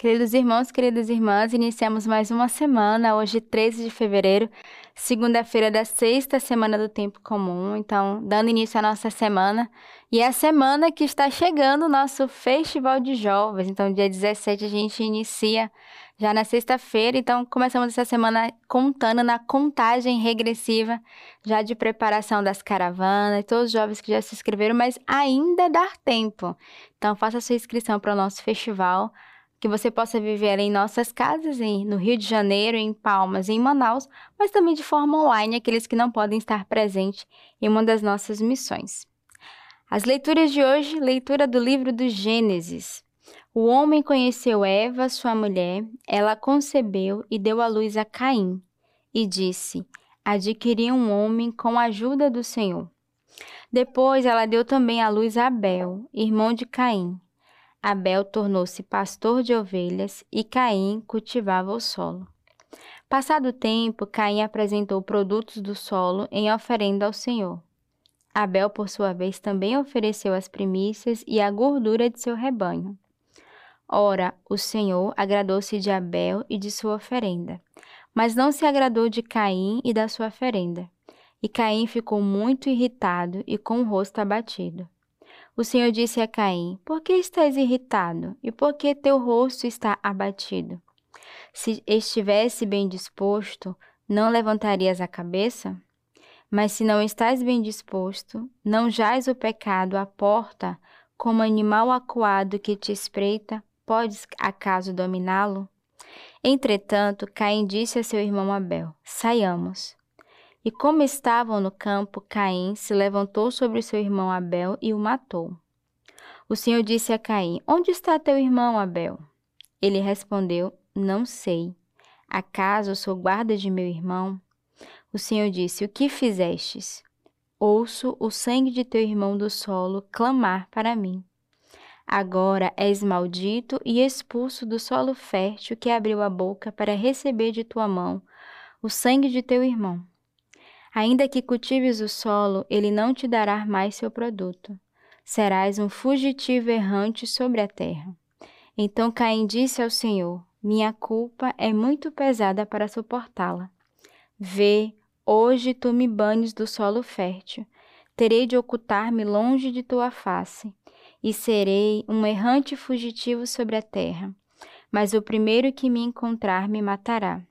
Queridos irmãos, queridas irmãs, iniciamos mais uma semana, hoje 13 de fevereiro, segunda-feira da sexta semana do tempo comum, então dando início à nossa semana. E é a semana que está chegando o nosso Festival de Jovens, então dia 17 a gente inicia já na sexta-feira, então começamos essa semana contando na contagem regressiva, já de preparação das caravanas, todos os jovens que já se inscreveram, mas ainda dá tempo. Então faça a sua inscrição para o nosso festival, que você possa viver em nossas casas, no Rio de Janeiro, em Palmas e em Manaus, mas também de forma online, aqueles que não podem estar presentes em uma das nossas missões. As leituras de hoje, leitura do livro do Gênesis. O homem conheceu Eva, sua mulher, ela concebeu e deu à luz a Caim, e disse, adquiri um homem com a ajuda do Senhor. Depois ela deu também à luz a Abel, irmão de Caim. Abel tornou-se pastor de ovelhas e Caim cultivava o solo. Passado o tempo, Caim apresentou produtos do solo em oferenda ao Senhor. Abel, por sua vez, também ofereceu as primícias e a gordura de seu rebanho. Ora, o Senhor agradou-se de Abel e de sua oferenda, mas não se agradou de Caim e da sua oferenda. E Caim ficou muito irritado e com o rosto abatido. O Senhor disse a Caim, por que estás irritado e por que teu rosto está abatido? Se estivesse bem disposto, não levantarias a cabeça? Mas se não estás bem disposto, não jaz o pecado à porta, como animal acuado que te espreita, podes acaso dominá-lo? Entretanto, Caim disse a seu irmão Abel, saiamos. E como estavam no campo, Caim se levantou sobre seu irmão Abel e o matou. O Senhor disse a Caim, onde está teu irmão Abel? Ele respondeu, não sei. Acaso sou guarda de meu irmão? O Senhor disse, o que fizestes? Ouço o sangue de teu irmão do solo clamar para mim. Agora és maldito e expulso do solo fértil que abriu a boca para receber de tua mão o sangue de teu irmão. Ainda que cultives o solo, ele não te dará mais seu produto. Serás um fugitivo errante sobre a terra. Então Caim disse ao Senhor, minha culpa é muito pesada para suportá-la. Vê, hoje tu me banes do solo fértil. Terei de ocultar-me longe de tua face, e serei um errante fugitivo sobre a terra. Mas o primeiro que me encontrar me matará.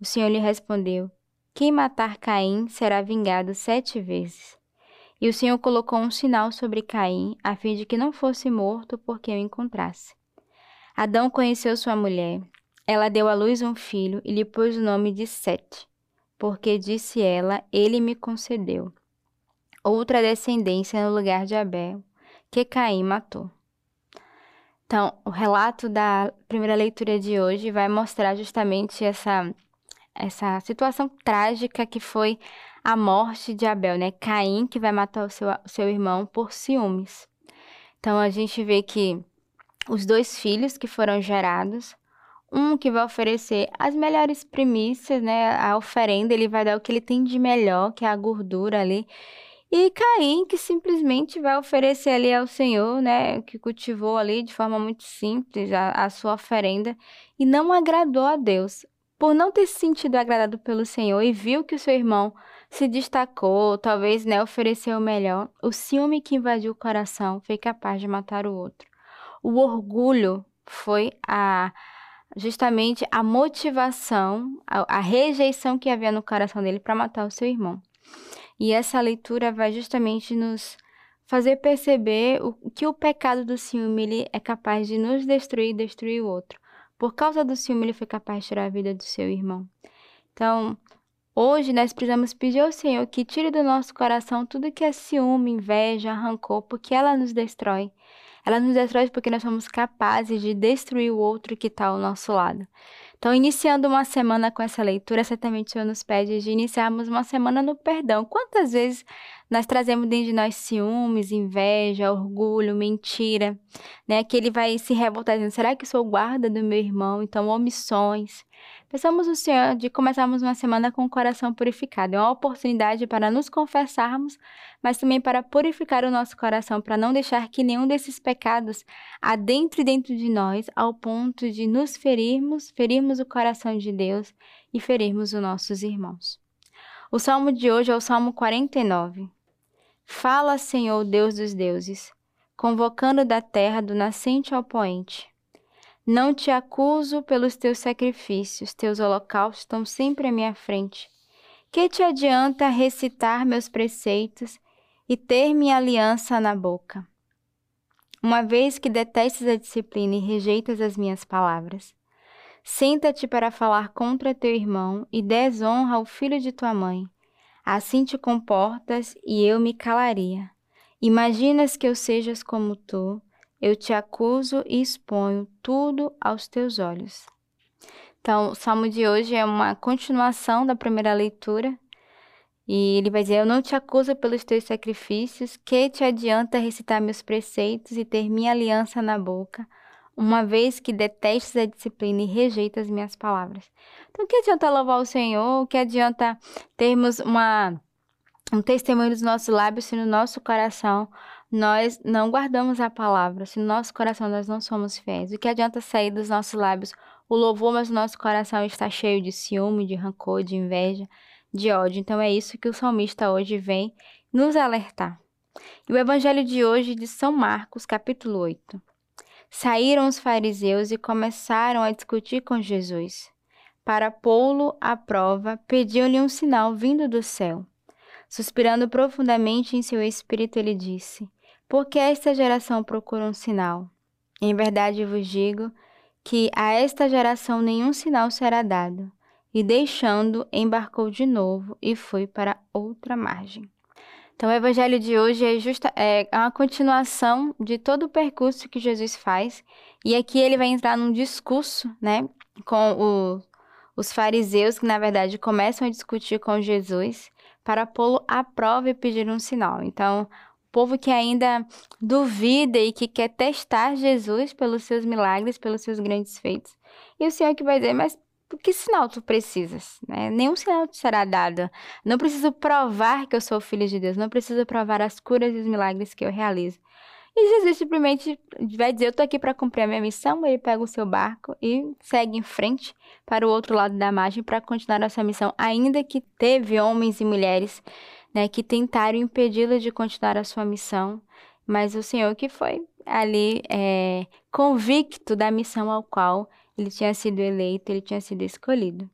O Senhor lhe respondeu, quem matar Caim será vingado 7 vezes. E o Senhor colocou um sinal sobre Caim, a fim de que não fosse morto por quem o encontrasse. Adão conheceu sua mulher. Ela deu à luz um filho e lhe pôs o nome de Sete, porque disse ela, ele me concedeu outra descendência no lugar de Abel, que Caim matou. Então, o relato da primeira leitura de hoje vai mostrar justamente essa situação trágica que foi a morte de Abel, né? Caim que vai matar o seu irmão por ciúmes. Então a gente vê que os 2 filhos que foram gerados, um que vai oferecer as melhores primícias, né? A oferenda, ele vai dar o que ele tem de melhor, que é a gordura ali. E Caim que simplesmente vai oferecer ali ao Senhor, né? Que cultivou ali de forma muito simples a sua oferenda e não agradou a Deus. Por não ter se sentido agradado pelo Senhor e viu que o seu irmão se destacou, talvez, né, ofereceu o melhor, o ciúme que invadiu o coração foi capaz de matar o outro. O orgulho foi justamente a motivação, a rejeição que havia no coração dele para matar o seu irmão. E essa leitura vai justamente nos fazer perceber que o pecado do ciúme ele é capaz de nos destruir e destruir o outro. Por causa do ciúme, ele foi capaz de tirar a vida do seu irmão. Então, hoje nós precisamos pedir ao Senhor que tire do nosso coração tudo que é ciúme, inveja, rancor, porque ela nos destrói. Ela nos destrói porque nós somos capazes de destruir o outro que está ao nosso lado. Então, iniciando uma semana com essa leitura, certamente o Senhor nos pede de iniciarmos uma semana no perdão. Quantas vezes nós trazemos dentro de nós ciúmes, inveja, orgulho, mentira, né? Que ele vai se revoltar dizendo, será que sou guarda do meu irmão? Então, omissões. Peçamos ao Senhor de começarmos uma semana com o coração purificado. É uma oportunidade para nos confessarmos, mas também para purificar o nosso coração, para não deixar que nenhum desses pecados adentre dentro de nós, ao ponto de nos ferirmos, ferirmos o coração de Deus e ferirmos os nossos irmãos. O Salmo de hoje é o Salmo 49. Fala, Senhor, Deus dos deuses, convocando da terra do nascente ao poente. Não te acuso pelos teus sacrifícios, teus holocaustos estão sempre à minha frente. Que te adianta recitar meus preceitos e ter minha aliança na boca? Uma vez que detestas a disciplina e rejeitas as minhas palavras, senta-te para falar contra teu irmão e desonra o filho de tua mãe. Assim te comportas e eu me calaria. Imaginas que eu sejas como tu, eu te acuso e exponho tudo aos teus olhos. Então, o Salmo de hoje é uma continuação da primeira leitura. E ele vai dizer, eu não te acuso pelos teus sacrifícios, que te adianta recitar meus preceitos e ter minha aliança na boca, uma vez que detestas a disciplina e rejeitas minhas palavras. Então, que adianta louvar o Senhor? Que adianta termos um testemunho dos nossos lábios se no nosso coração nós não guardamos a palavra, se no nosso coração nós não somos fiéis? O que adianta sair dos nossos lábios o louvor, mas o nosso coração está cheio de ciúme, de rancor, de inveja, de ódio? Então é isso que o salmista hoje vem nos alertar. E o evangelho de hoje de São Marcos, capítulo 8. Saíram os fariseus e começaram a discutir com Jesus. Para pô-lo à prova, pediam-lhe um sinal vindo do céu. Suspirando profundamente em seu espírito, ele disse: porque esta geração procura um sinal? Em verdade vos digo que a esta geração nenhum sinal será dado. E deixando, embarcou de novo e foi para outra margem. Então, o evangelho de hoje é uma continuação de todo o percurso que Jesus faz. E aqui ele vai entrar num discurso, né, com os fariseus, que na verdade começam a discutir com Jesus para pô-lo à prova e pedir um sinal. Então, o povo que ainda duvida e que quer testar Jesus pelos seus milagres, pelos seus grandes feitos. E o Senhor que vai dizer, mas que sinal tu precisas? Né? Nenhum sinal te será dado. Não preciso provar que eu sou filho de Deus. Não preciso provar as curas e os milagres que eu realizo. E Jesus simplesmente vai dizer, eu estou aqui para cumprir a minha missão. Ele pega o seu barco e segue em frente para o outro lado da margem para continuar essa missão. Ainda que teve homens e mulheres, né, que tentaram impedi-lo de continuar a sua missão. Mas o Senhor que foi ali convicto da missão ao qual ele tinha sido eleito, ele tinha sido escolhido.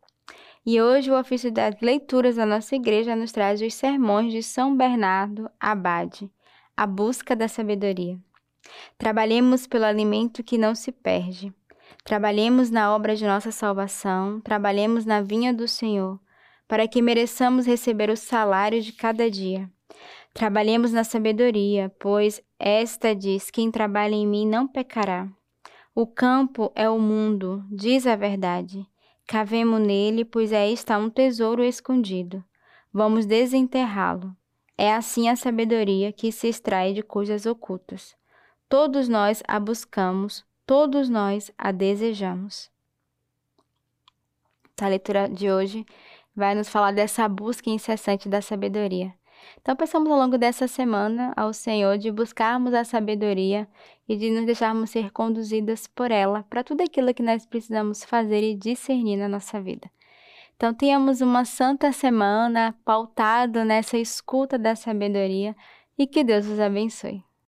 E hoje o ofício das leituras da nossa igreja nos traz os sermões de São Bernardo Abade. A busca da sabedoria. Trabalhemos pelo alimento que não se perde. Trabalhemos na obra de nossa salvação. Trabalhemos na vinha do Senhor, para que mereçamos receber o salário de cada dia. Trabalhemos na sabedoria, pois esta diz, quem trabalha em mim não pecará. O campo é o mundo, diz a verdade. Cavemos nele, pois aí está um tesouro escondido. Vamos desenterrá-lo. É assim a sabedoria que se extrai de coisas ocultas. Todos nós a buscamos, todos nós a desejamos. A leitura de hoje vai nos falar dessa busca incessante da sabedoria. Então, pensamos ao longo dessa semana ao Senhor de buscarmos a sabedoria e de nos deixarmos ser conduzidas por ela para tudo aquilo que nós precisamos fazer e discernir na nossa vida. Então, tenhamos uma santa semana pautado nessa escuta da sabedoria e que Deus os abençoe.